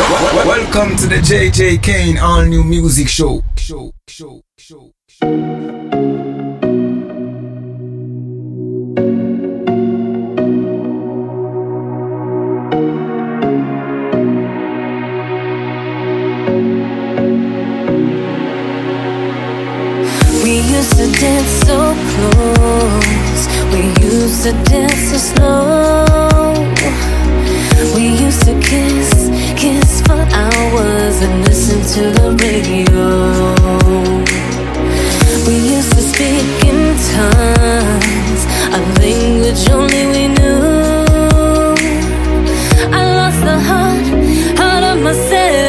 Welcome to the JJ Kane All New Music Show. We used to dance so close. We used to dance so slow. We used to kiss for hours and listen to the radio. We used to speak in tongues, a language only we knew. I lost the heart of myself.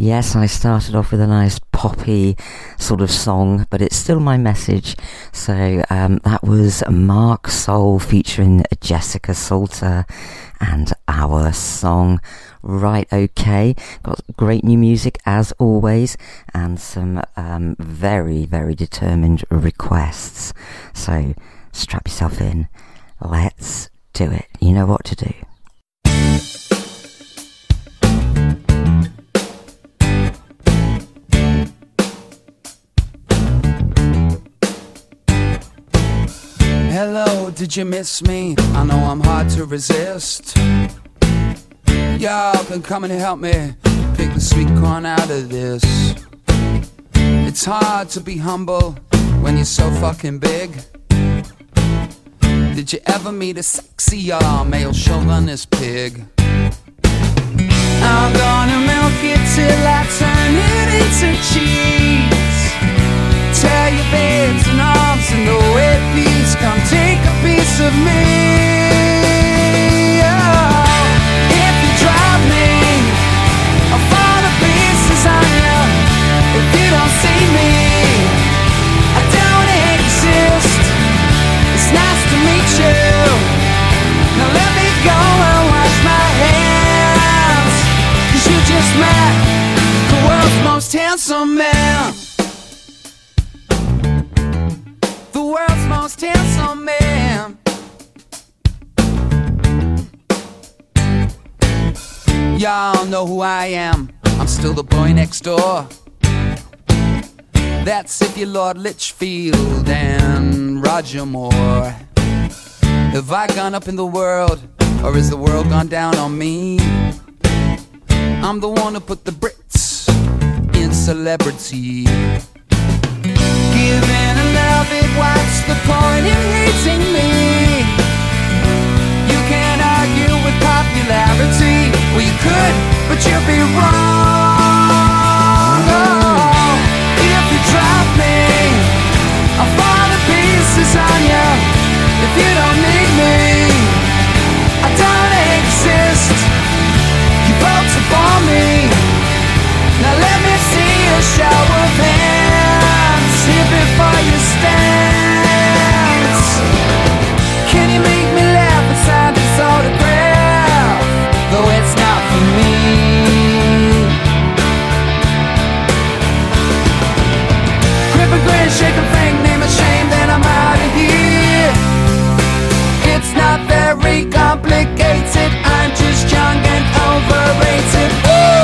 Yes, I started off with a nice poppy sort of song, but it's still my message. So that was Marc Stout featuring Jessica Sulta and our song. Right, okay, got great new music as always, and some very, very determined requests. So strap yourself in, let's do it. You know what to do. Hello, did you miss me? I know I'm hard to resist. Y'all can come and help me pick the sweet corn out of this. It's hard to be humble when you're so fucking big. Did you ever meet a sexier male chauvinist pig? I'm gonna milk it till I turn it into cheese. Tell your babes and arms and the wet bees, come take a piece of me. Oh, if you drive me, I'll fall to pieces on you. If you don't see me, I don't exist. most handsome man. Y'all know who I am. I'm still the boy next door. That's Sidney Lord Litchfield and Roger Moore. Have I gone up in the world, or is the world gone down on me? I'm the one who put the Brits in celebrity. Giving and loving, what's the point in hating me? You can't argue with popularity. Well, you could, but you'd be wrong. Oh, if you drop me, I'll fall to pieces on you. If you don't need me, I don't exist. You vote to bomb me. Now let me see a show of hands. Here before you stand, can you make me laugh beside this autograph? Though it's not for me. Grip a grin, shake a fang, name a shame, then I'm out of here. It's not very complicated, I'm just young and overrated. Woo!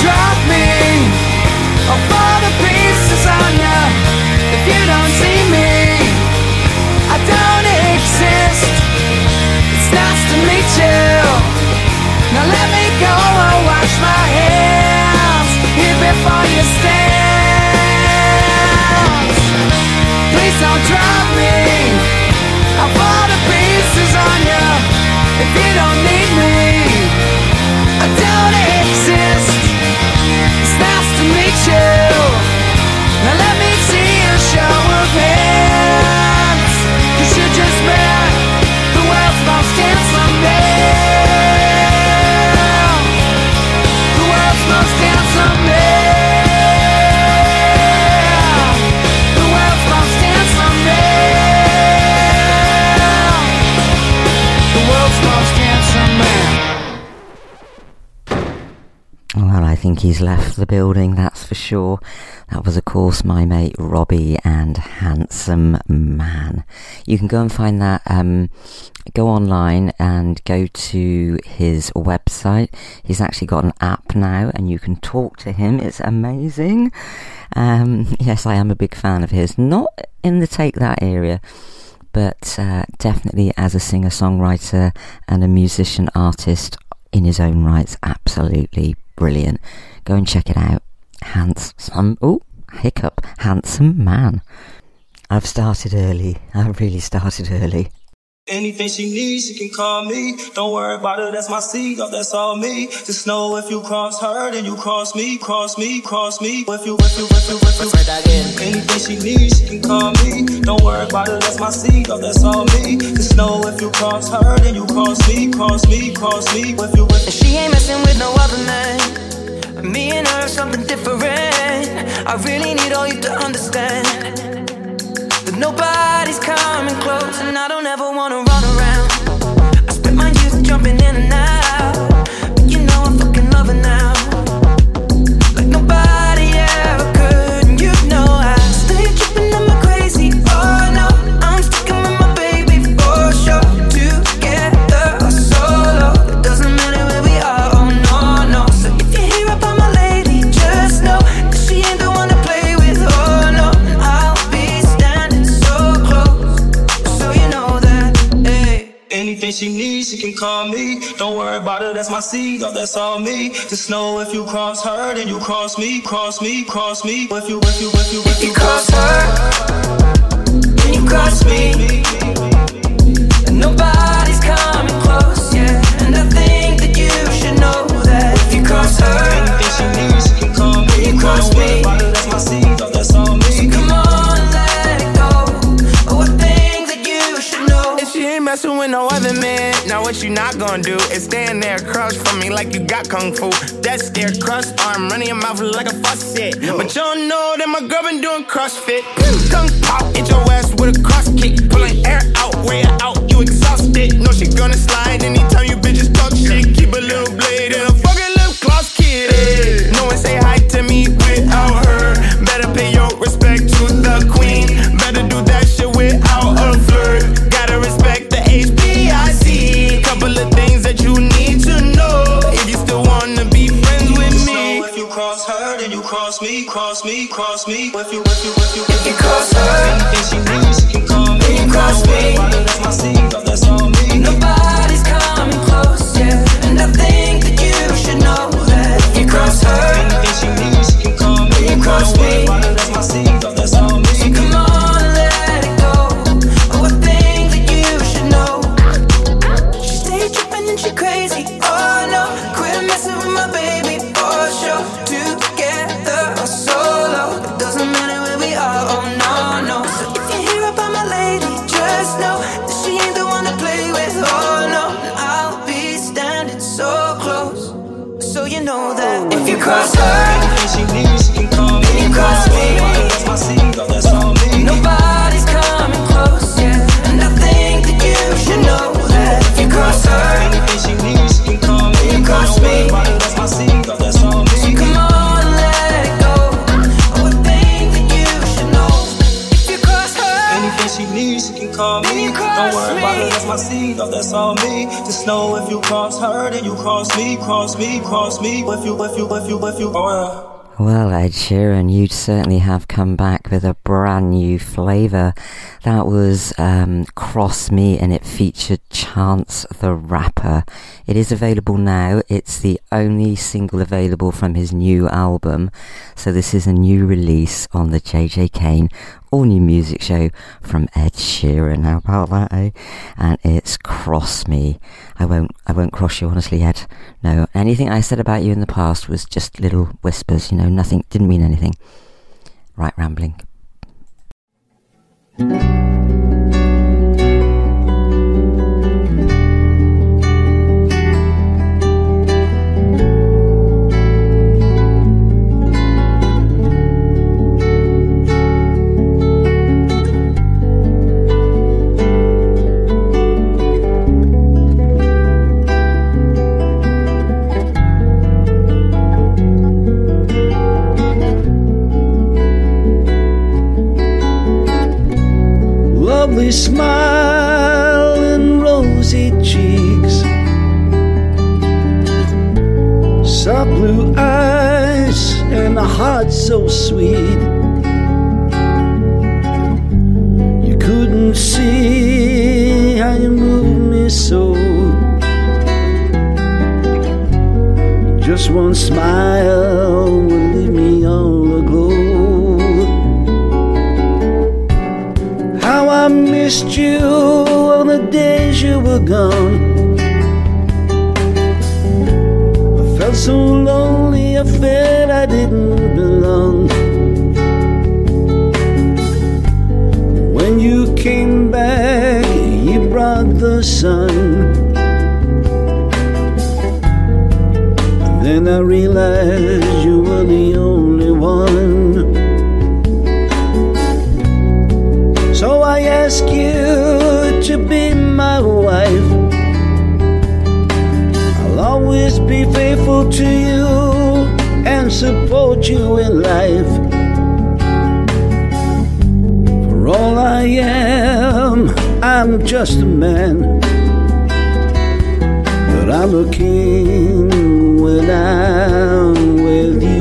Drop me, I'll fall to pieces on ya. If you don't see me, I don't exist. It's nice to meet you. Now let me go, I'll wash my hands here before you stand. Please don't drop me, I'll fall to pieces on ya. If you don't need me, I don't exist. Nice to meet you. Now let me see a show of hands. You should just met the world's most handsome man. The world's most handsome man. The world's most handsome man. The world's most handsome man. Well, I think he's left the building, that's for sure. That was, of course, my mate Robbie and Handsome Man. You can go and find that, go online and go to his website. He's actually got an app now and you can talk to him. It's amazing. Yes, I am a big fan of his. Not in the Take That area, but definitely as a singer-songwriter and a musician-artist in his own rights. Absolutely brilliant. Go and check it out. Handsome Man. I've started early. I've really started early. Anything she needs, she can call me. Don't worry about it, that's my seed, that's all me. Just know if you cross her, then you cross me, cross me, cross me. If you say that again. Anything she needs, she can call me. Don't worry about it, that's my seed, that's all me. Just know if you cross her, then you cross me, cross me, cross me. If she ain't messing with no other man. Me and her are something different. I really need all you to understand. Nobody's coming close, and I don't ever wanna run around. I spent my youth jumping in and out, but you know I'm fucking loving now, like nobody ever could. And you know I stay tripping on my crazy. Oh no, I'm sticking with my baby for sure. Together or solo, it doesn't matter where we are. Oh no, no. So if you hear about my lady, just know that she ain't the one to play with. Oh no, I'll be. Anything she needs, she can call me. Don't worry about it, that's my seed, that's all me. Just know if you cross her, then you cross me, cross me, cross me. If you cross her, then you cross me. And nobody's coming close, yeah. And I think that you should know that if you cross her, anything she needs, she can call me. You cross me. Don't worry about it, that's my seed, that's all me. So come on, let it go. Oh, I think that you should know. If she ain't messing with no other man, now what you not gon' gon' do is stand there across from me like you got kung fu. That's their cross arm, running your mouth like a faucet. But y'all know that my girl been doing CrossFit. Kung pop, hit your ass with a cross kick. Pulling air out, wear out, you exhausted. No, she gonna slide anytime you bitches talk shit. Keep a little blade in a fucking lip gloss, kid. No one say hi to me without her. Better pay your respect to the queen. Better do that shit without a flirt. Gotta respect the HBIC. Couple of things that you need to know if you still wanna be friends with me. If you cross her, then you cross me, cross me, cross me. If you cross her, then she knows she can call me. If you cross me, that's my scene, that's on me. Nobody's coming close, yeah. And I think that you should know that if you cross her, then she knows she can call me. If you cross me, that's my scene, that's on me. Cross her, she needs, she can call me. Cross me, that's my scene, that's on me. Nobody's coming close, yeah. And I think that you should know that if you cross her, she needs, she can call me. Cross me, that's my scene, that's on me. So come on, let it go. Oh, I think that you should know if you cross her. Anything she needs, she can call me. Don't worry about it, that's my scene, that's on me. Just know if you cross her, then you cross me. Cross me, cross me. With you, oh yeah. Well, Ed Sheeran, you certainly have come back with a brand new flavour. That was Cross Me, and it featured Chance the Rapper. It is available now. It's the only single available from his new album. So this is a new release on the JJ Kane All New Music Show from Ed Sheeran. How about that, eh? And it's Cross Me. I won't cross you, honestly, Ed. No, anything I said about you in the past was just little whispers, you know, nothing, didn't mean anything. Right, rambling. Lovely smile and rosy cheeks, soft blue eyes and a heart so sweet. You couldn't see how you moved me so. Just one smile would leave me all aglow. How I missed you on the days you were gone. I felt so lonely, I felt I didn't belong. When you came back, you brought the sun. And then I realized you were the only one. So I ask you to be my wife. I'll always be faithful to you and support you in life. For all I am, I'm just a man, but I'm a king when I'm with you.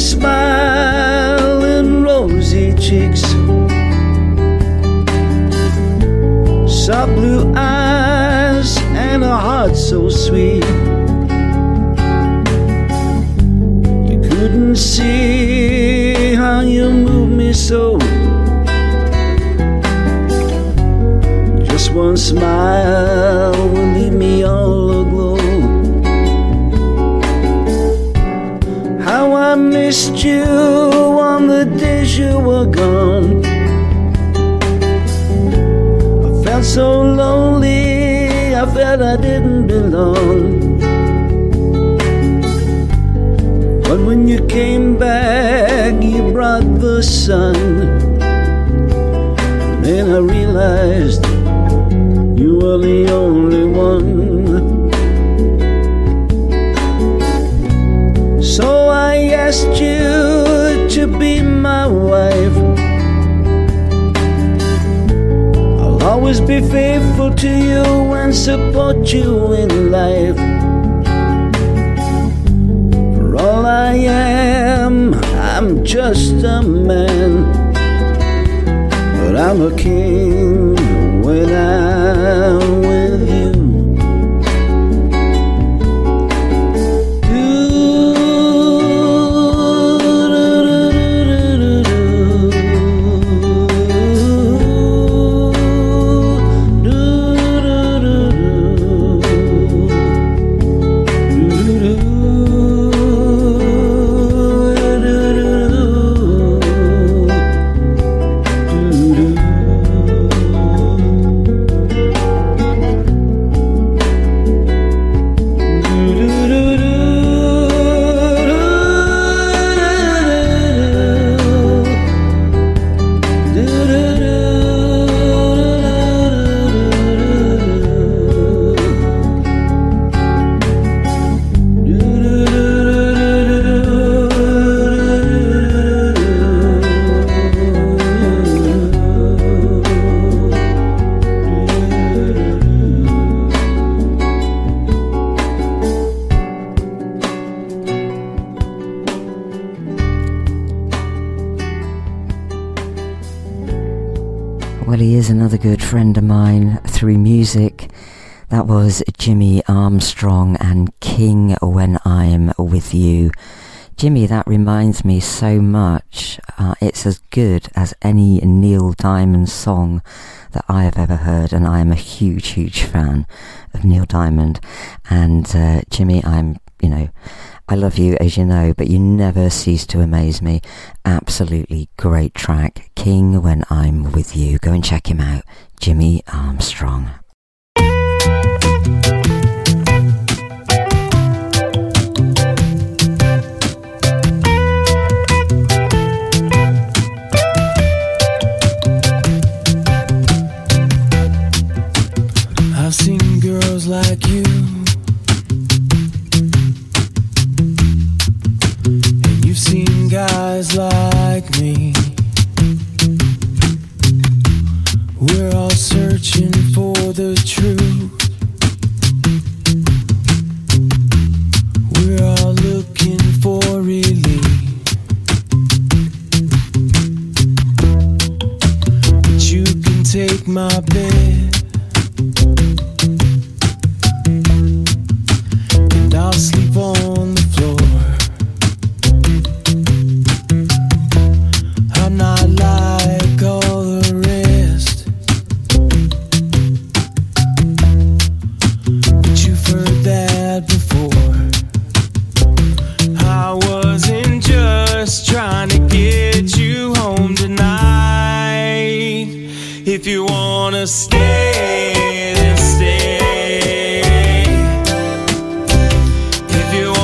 Smile and rosy cheeks, heart so sweet. You couldn't see how you moved me so. Just one smile will leave me all aglow. How I missed you on the days you were gone. I felt so lonely, I felt I didn't belong. But when you came back, you brought the sun. And then I realized you were the only one. So I asked you to be my wife. I'll always be faithful to you and support you in life. For all I am, I'm just a man. But I'm a king when I'm with you. Another good friend of mine through music. That was Jimmy Armstrong and King When I'm With You. Jimmy, that reminds me so much. It's as good as any Neil Diamond song that I have ever heard, and I am a huge, huge fan of Neil Diamond. And Jimmy, I love you, as you know, but you never cease to amaze me. Absolutely great track, King When I'm With You. Go and check him out, Jimmy Armstrong. I've seen girls like you, seen guys like me. We're all searching for the truth. We're all looking for relief. But you can take my bed, and I'll sleep on the floor. Not like all the rest, but you've heard that before. I wasn't just trying to get you home tonight. If you wanna stay, then stay. If you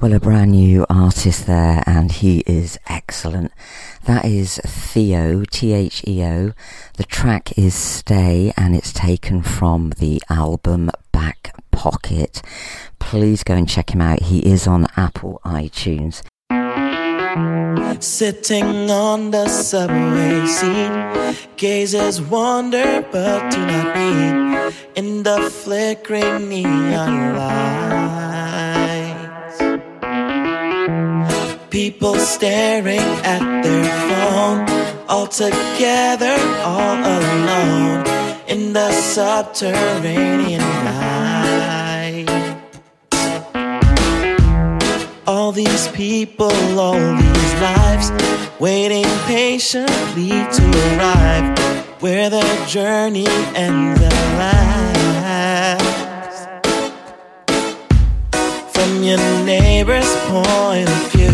Well, a brand new artist there, and he is excellent. That is Theo, T-H-E-O. The track is Stay, and it's taken from the album Back Pocket. Please go and check him out. He is on Apple iTunes. Sitting on the subway seat, gazes wander but do not beat in the flickering neon lights. People staring at their phone, all together, all alone in the subterranean night. All these people, all these lives, waiting patiently to arrive where the journey ends at last. From your neighbor's point of view,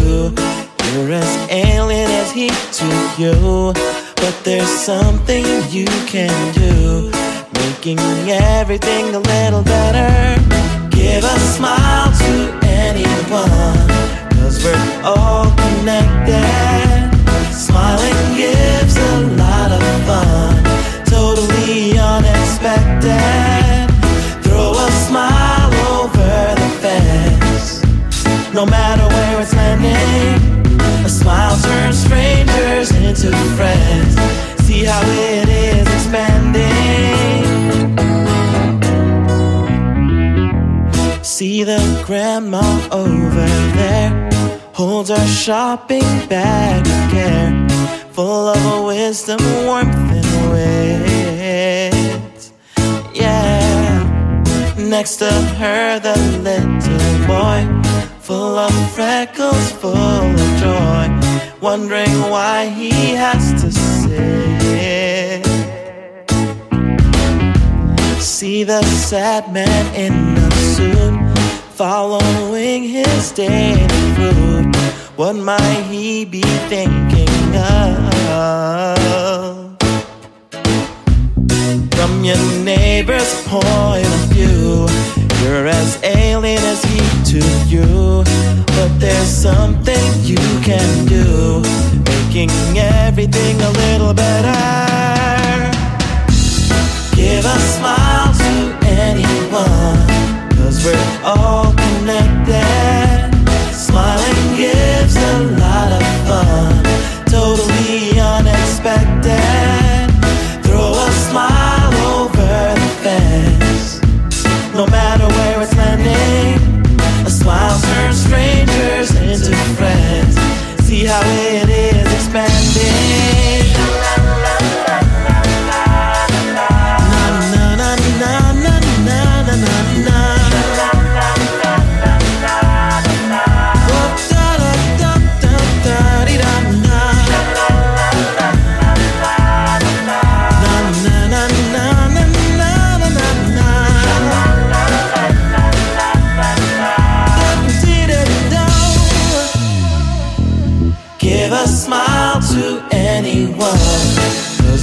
you're as alien as he to you, but there's something you can do, making everything a little better. Give a smile to anyone, 'cause we're all connected. Smiling gives a lot of fun, totally unexpected. Throw a smile over the fence, no matter where it's landing. A smile turns strangers into friends. See how it is expanding. See the grandma over there, holds her shopping bag of care, full of wisdom, warmth and wit. Yeah. Next to her the little boy, full of freckles, full of joy, wondering why he has to sit. See the sad man in the suit, following his daily route. What might he be thinking of? From your neighbor's point of view, you're as alien as he to you, but there's something you can do, making everything a little better. Give a smile to anyone, 'cause we're all connected. Smiling gives a lot of fun, totally unexpected. Throw a smile over the fence, no matter where it's landing. A smile turns strangers into friends. See how it is expanding.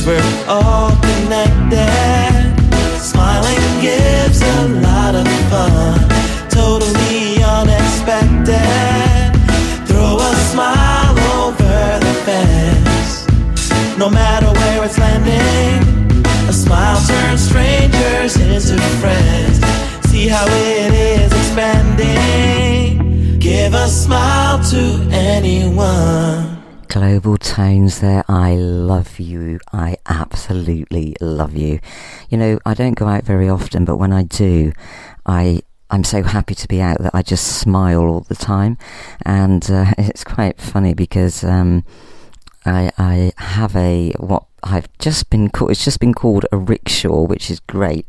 We're all connected. Smiling gives a lot of fun, totally unexpected. Throw a smile over the fence, no matter where it's landing. A smile turns strangers into friends. See how it is expanding. Give a smile to anyone. Global Tones there. I love you. I absolutely love you. You know, I don't go out very often, but when I do, I'm so happy to be out that I just smile all the time. And it's quite funny because I have what I've just been called, it's just been called a rickshaw, which is great.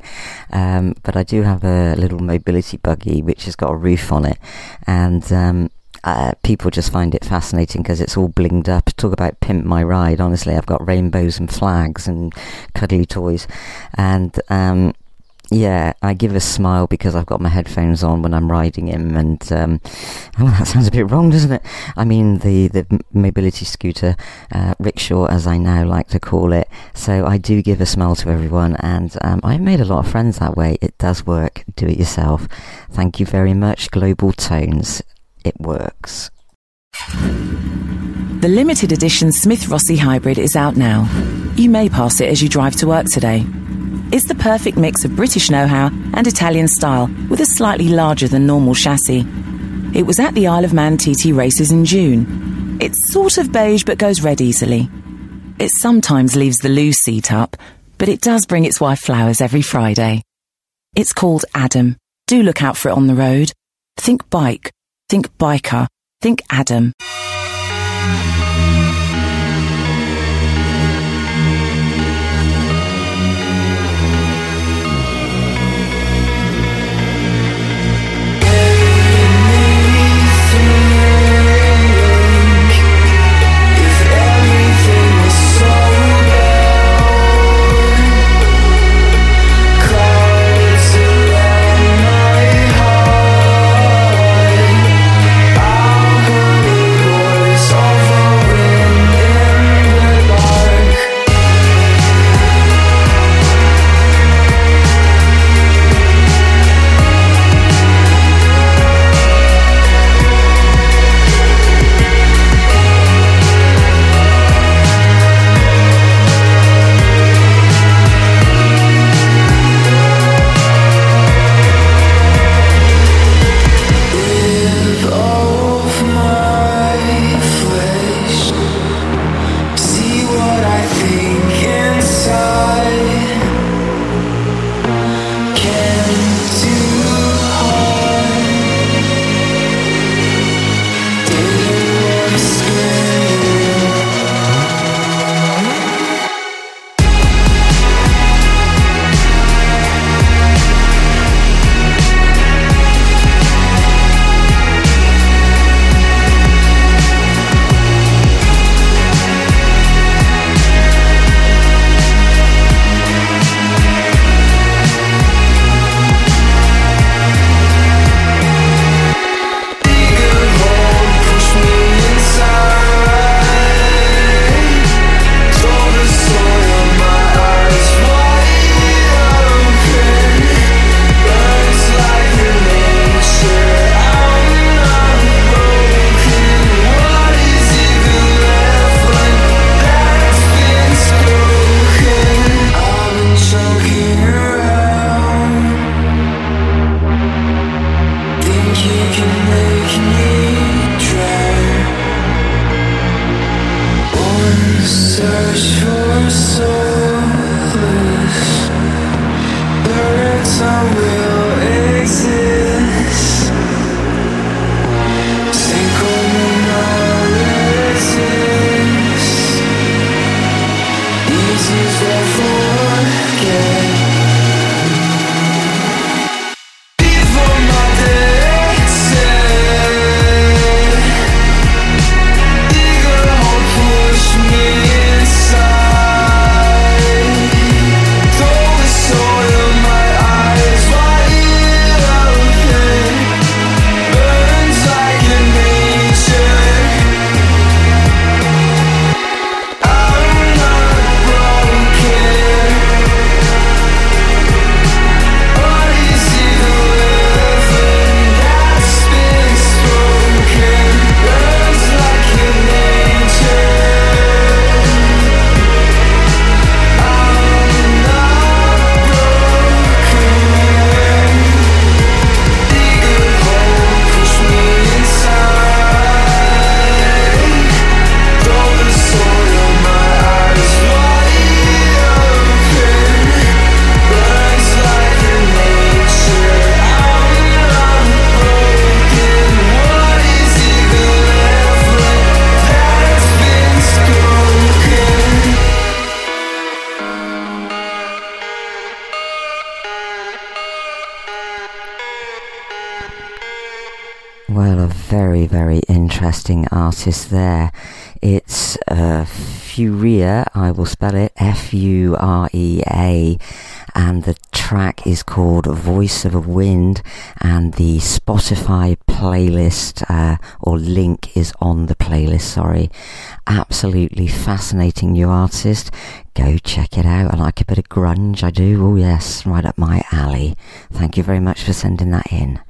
But I do have a little mobility buggy, which has got a roof on it. And people just find it fascinating because it's all blinged up. Talk about pimp my ride. Honestly, I've got rainbows and flags and cuddly toys. And yeah, I give a smile because I've got my headphones on when I'm riding him. And that sounds a bit wrong, doesn't it? I mean, the mobility scooter, rickshaw, as I now like to call it. So I do give a smile to everyone. And I've made a lot of friends that way. It does work. Do it yourself. Thank you very much, Global Tones. it works. The limited edition Smith-Rossi Hybrid is out now. You may pass it as you drive to work today. It's the perfect mix of British know-how and Italian style with a slightly larger than normal chassis. It was at the Isle of Man TT races in June. It's sort of beige but goes red easily. It sometimes leaves the loo seat up, but it does bring its wife flowers every Friday. It's called Adam. Do look out for it on the road. Think bike. Think biker. Think Adam. Artist there. It's Furea, I will spell it Furea, and the track is called Voice of a Wind, and the Spotify playlist or link is on the playlist, sorry. Absolutely fascinating new artist. Go check it out. I like a bit of grunge, I do. Oh yes, right up my alley. Thank you very much for sending that in.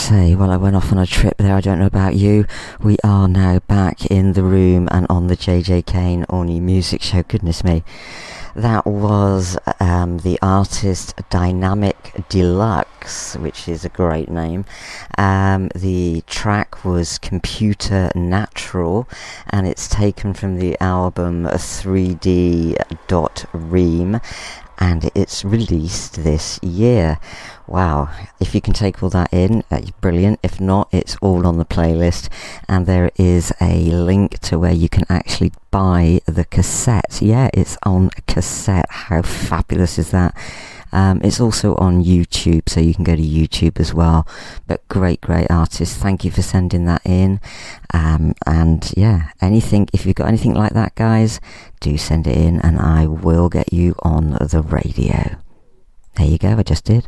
say, well, I went off on a trip there, I don't know about you. We are now back in the room and on the JJ Kane Music Show. Goodness me. That was the artist Dynamic Deluxe, which is a great name. The track was Computer Natural, and it's taken from the album 3D.ream, and it's released this year. Wow, if you can take all that in, brilliant. If not, it's all on the playlist, and there is a link to where you can actually buy the cassette. Yeah, it's on cassette. How fabulous is that? It's also on YouTube, so you can go to YouTube as well. But great artist. Thank you for sending that in. And yeah, anything, if you've got anything like that, guys, do send it in, and I will get you on the radio. There you go, I just did.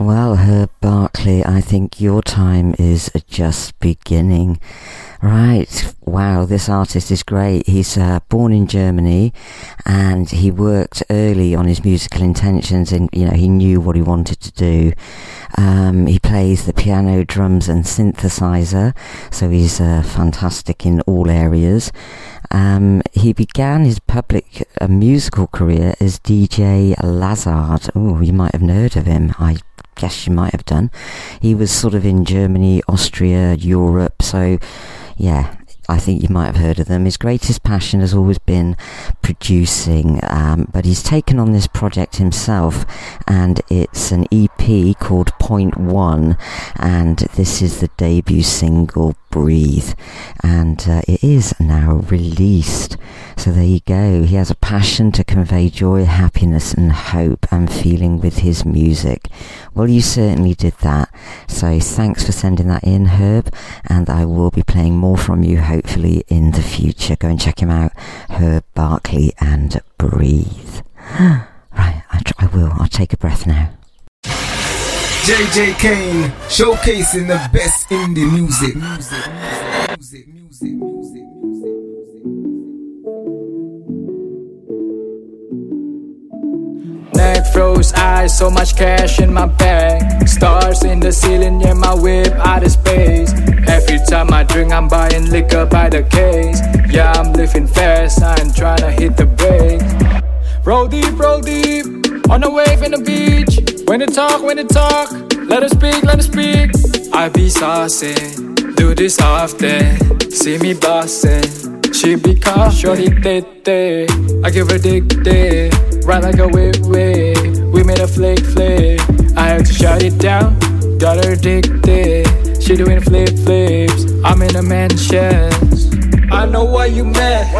Well, Herb Barclay, I think your time is just beginning. Right, wow, this artist is great. He's born in Germany, and he worked early on his musical intentions, and he knew what he wanted to do. He plays the piano, drums and synthesizer, so he's fantastic in all areas. He began his public musical career as DJ Lazard. Oh, you might have heard of him. I guess you might have done. He was sort of in Germany, Austria, Europe, so yeah, I think you might have heard of them. His greatest passion has always been producing, but he's taken on this project himself, and it's an EP called Point One, and this is the debut single, Breathe, and it is now released. So there you go. He has a passion to convey joy, happiness and hope and feeling with his music. Well, you certainly did that. So thanks for sending that in, Herb, and I will be playing more from you hopefully in the future. Go and check him out, Herb Barclay and Breathe. Right, I'll take a breath now. JJ Kane, showcasing the best in the music. Neck froze, eyes, so much cash in my bag. Stars in the ceiling, yeah, my whip out of space. Every time I drink, I'm buying liquor by the case. Yeah, I'm living fast, I ain't trying to hit the brake. Roll deep, on the wave in the beach. When they talk, let us speak. I be saucin', do this often. See me bossin', she be coughing. Shorty tete, I give her dick. Ride like a whip, we made a flick. I had to shut it down, got her addicted. She doing flips, I'm in the mansions. I know why you mad,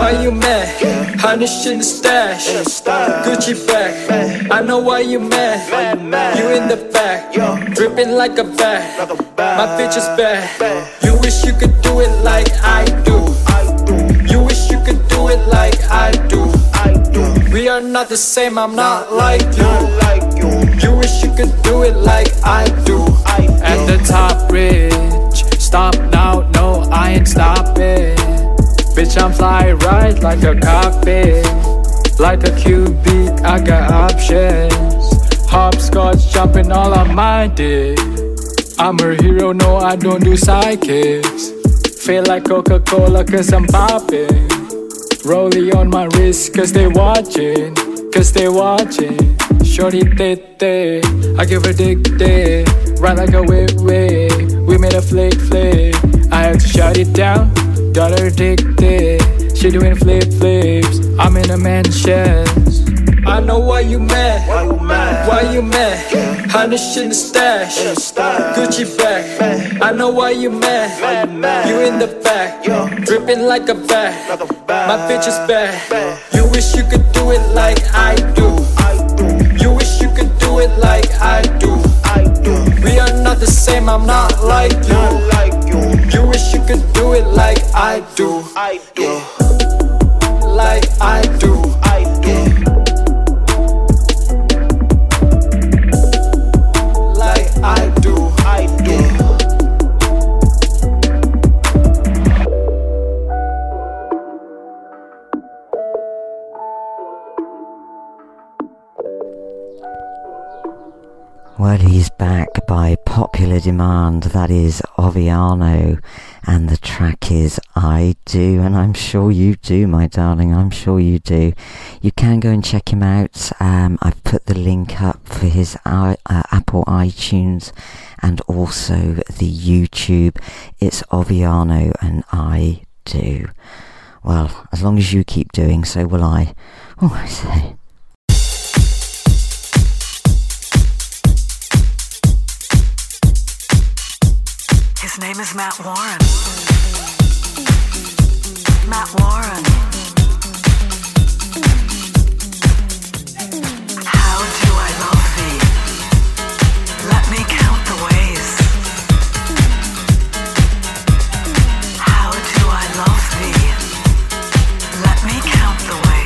yeah. Honey in the stash, Gucci bag, man. I know why you mad, You in the back, yo. Dripping like a bag, My bitch is bad, You wish you could do it like I do, You wish you could do it like I do. We are not the same, I'm not like you. You wish you could do it like I do. At the top rich, stop now, no, I ain't stopping. Bitch, I'm fly right like a cockpit. Like a cubic, I got options. Hopscotch, jumping all on my dick. I'm a hero, no, I don't do sidekicks. Feel like Coca-Cola cause I'm popping. Rollie on my wrist, cause they watching. Shorty tete, I give her dick. Ride like a whip, we made a flick. I had to shut it down, got her addicted. She doing flips, I'm in the mansions. I know why you mad, yeah. Honey in the stash, Gucci bag, man. I know why you mad, You in the back, yo. Dripping like a bag, My bitch is bad, You wish you could do it like I do, You wish you could do it like I do, We are not the same, I'm not like you, You wish you could do it like I do, yeah. Like I do, yeah. Well, he's back by popular demand. That is Ovianno, and the track is I Do, and I'm sure you do, my darling. I'm sure you do. You can go and check him out. I've put the link up for his Apple iTunes and also the YouTube. It's Ovianno and I Do. Well, as long as you keep doing, so will I. Oh, I say. His name is Matt Warren. How do I love thee? Let me count the ways. How do I love thee? Let me count the ways.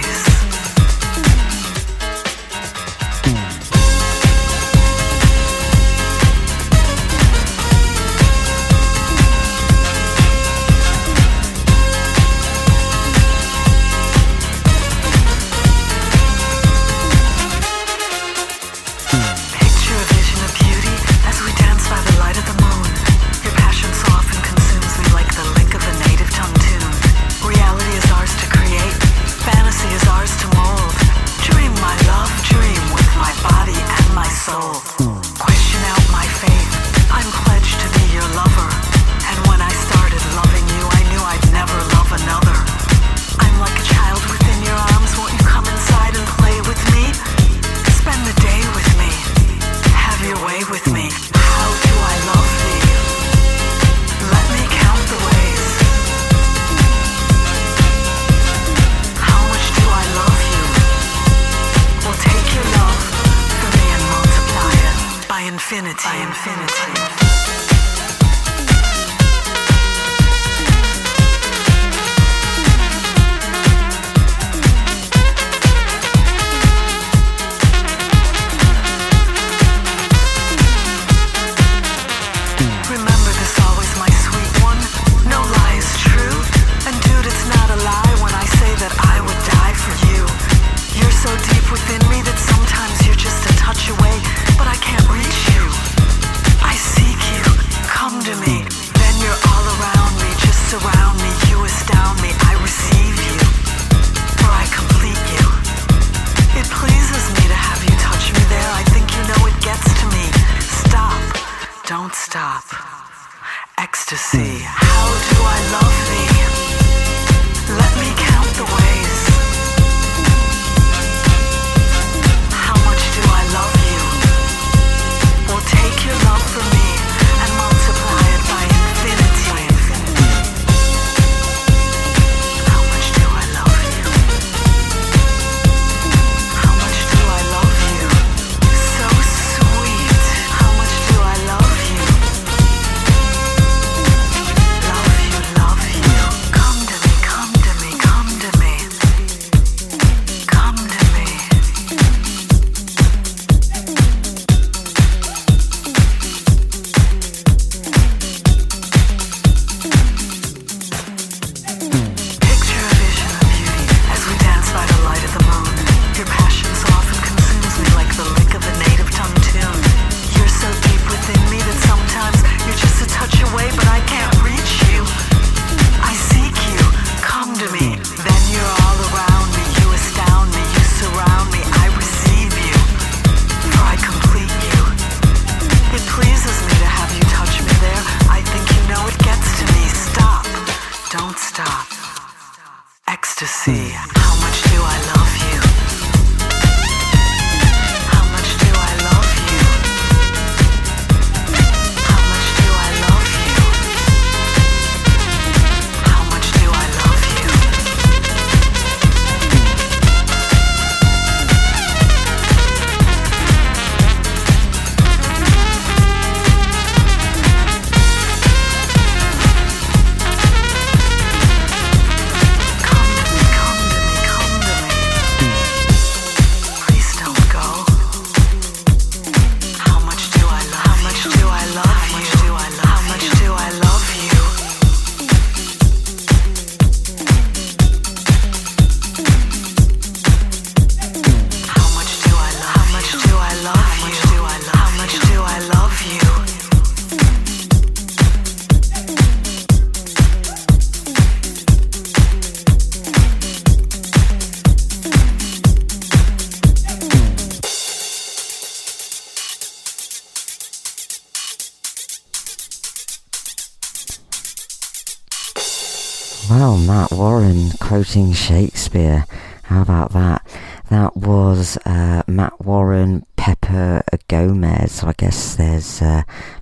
Well, Matt Warren quoting Shakespeare. How about that? That was Matt Warren, Pepper Gomez. I guess there's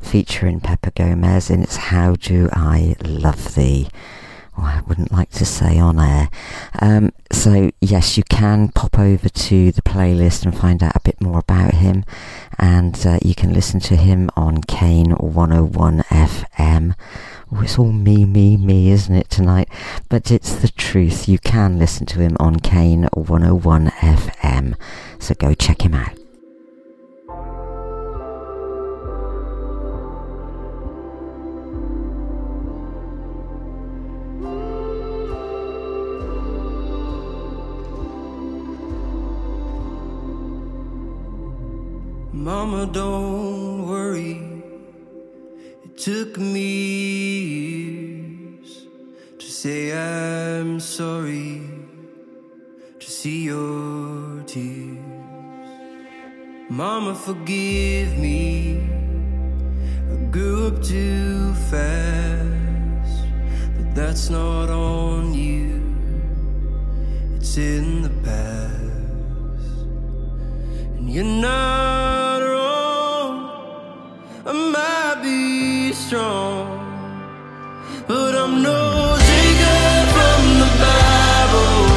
featuring Pepper Gomez in it's How Do I Love Thee. Well, I wouldn't like to say on air. So yes, you can pop over to the playlist and find out a bit more about him. And you can listen to him on Kane 101 FM. Oh, it's all me, isn't it, tonight? But it's the truth. You can listen to him on Kane 101 FM. So go check him out. Mama, don't worry, it took me years to say I'm sorry, to see your tears. Mama, forgive me, I grew up too fast, but that's not on you, it's in the past, and you're not. I might be strong, but I'm no Jacob from the Bible.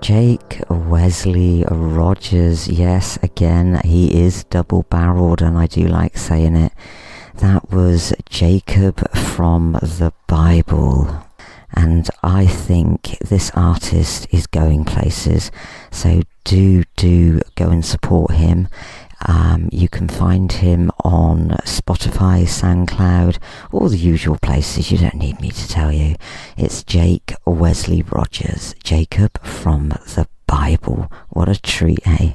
Jake Wesley Rogers, yes, again, he is double-barreled, and I do like saying it. That was Jacob from the Bible, and I think this artist is going places, so do go and support him. You can find him on Spotify, SoundCloud, all the usual places. You don't need me to tell you. It's Jake Wesley Rogers, Jacob from the Bible. What a treat, eh?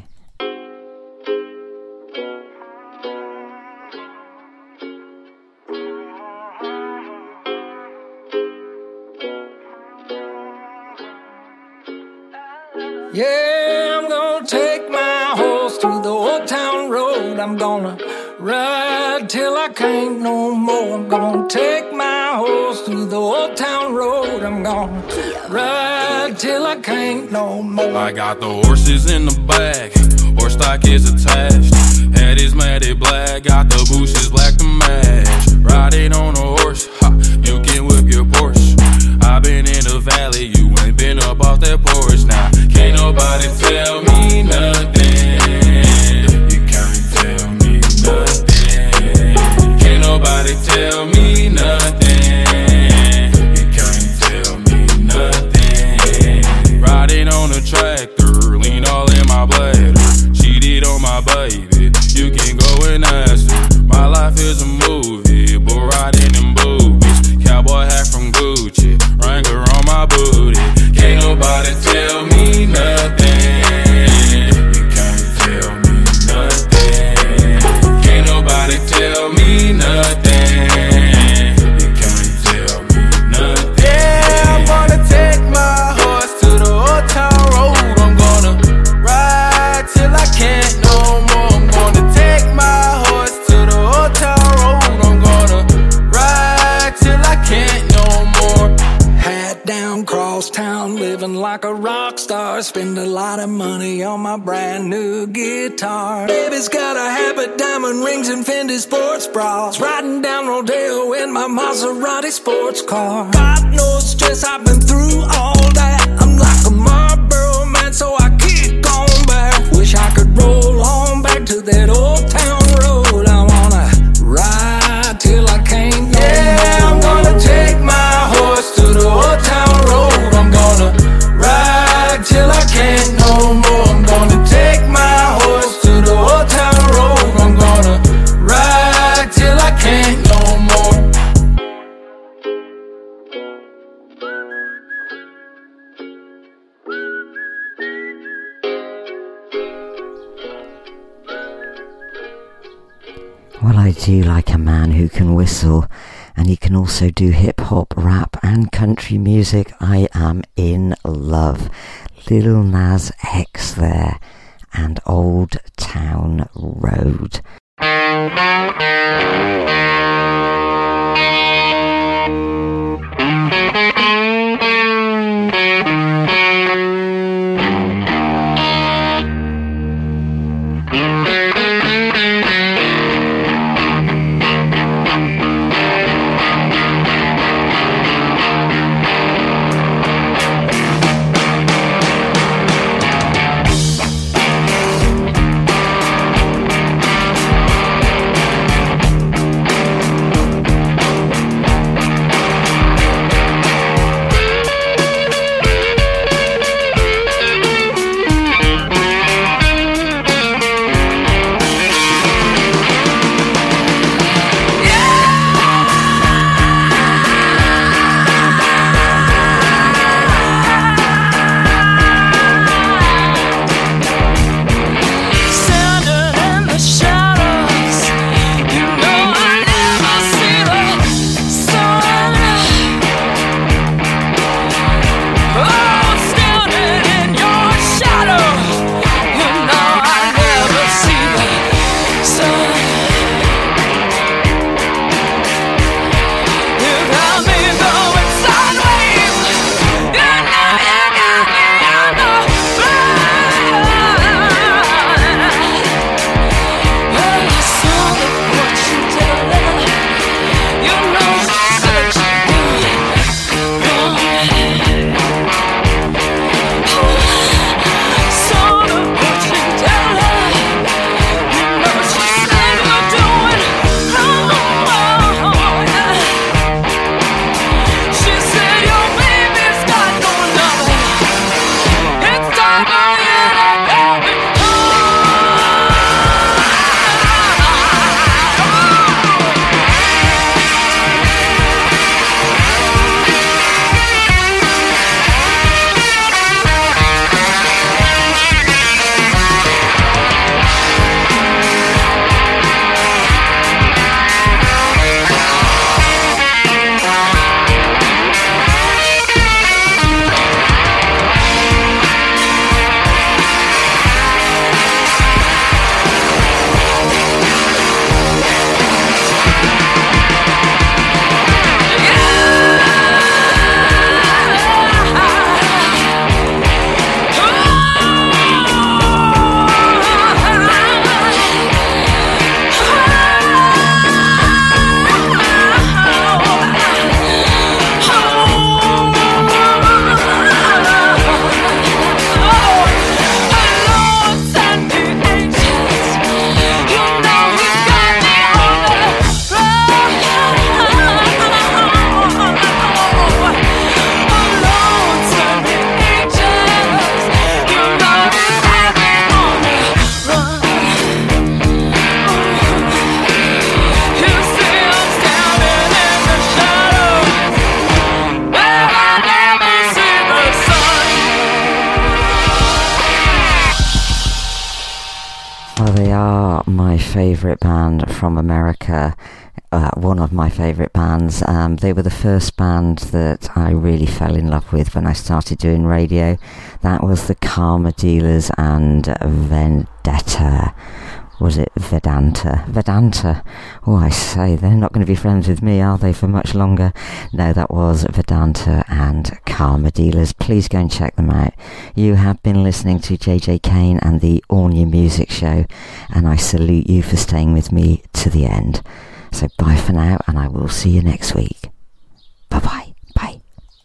Yeah, I'm gonna take my horse to the old town road. I'm gonna ride till I can't no more. I'm gonna take my horse to the old town road. I'm gonna ride till I can't no more. I got the horses in the back, horse stock is attached. Head is matted black, got the bushes black to match. Riding on a horse, ha, you can whip your Porsche. I've been in the valley, you ain't been up off that porch. Now, nah, can't nobody tell me nothing. You can't tell me nothing. Can't nobody tell me nothing. You can't tell me nothing. Riding on a tractor, lean all in my bladder. Cheated on my baby, you can go and ask her. My life is a movie, bull riding in boobies. Cowboy hat from Gucci, Wrangler on my booty. Can't nobody tell me nothing. You can't tell me nothing. Can't nobody tell me nothing. You can't tell me nothing. Yeah, I'm gonna take my horse to the old town road. I'm gonna ride till I can't no more. I'm gonna take my horse to the old town road. I'm gonna ride till I can't no more. Hat down, cross town, living like a rock star. Spend a lot of money on my brand new guitar. Baby's got a habit, diamond rings and Fendi sports bras. Riding down Rodeo in my Maserati sports car. Got no stress, I've been through all that. I'm like a Marlboro man, so I kick on back. Wish I could roll on back to that old Well, I do like a man who can whistle, and he can also do hip-hop, rap, and country music. I am in love. Lil Nas X there, and Old Town Road. Favorite band from America, one of my favorite bands. They were the first band that I really fell in love with when I started doing radio. That was the Karma Dealers and Vendetta. Was it Vedanta? Vedanta. Oh, I say, they're not going to be friends with me, are they, for much longer? No, that was Vedanta and Karma Dealers. Please go and check them out. You have been listening to JJ Kane and the All New Music Show, and I salute you for staying with me to the end. So bye for now, and I will see you next week.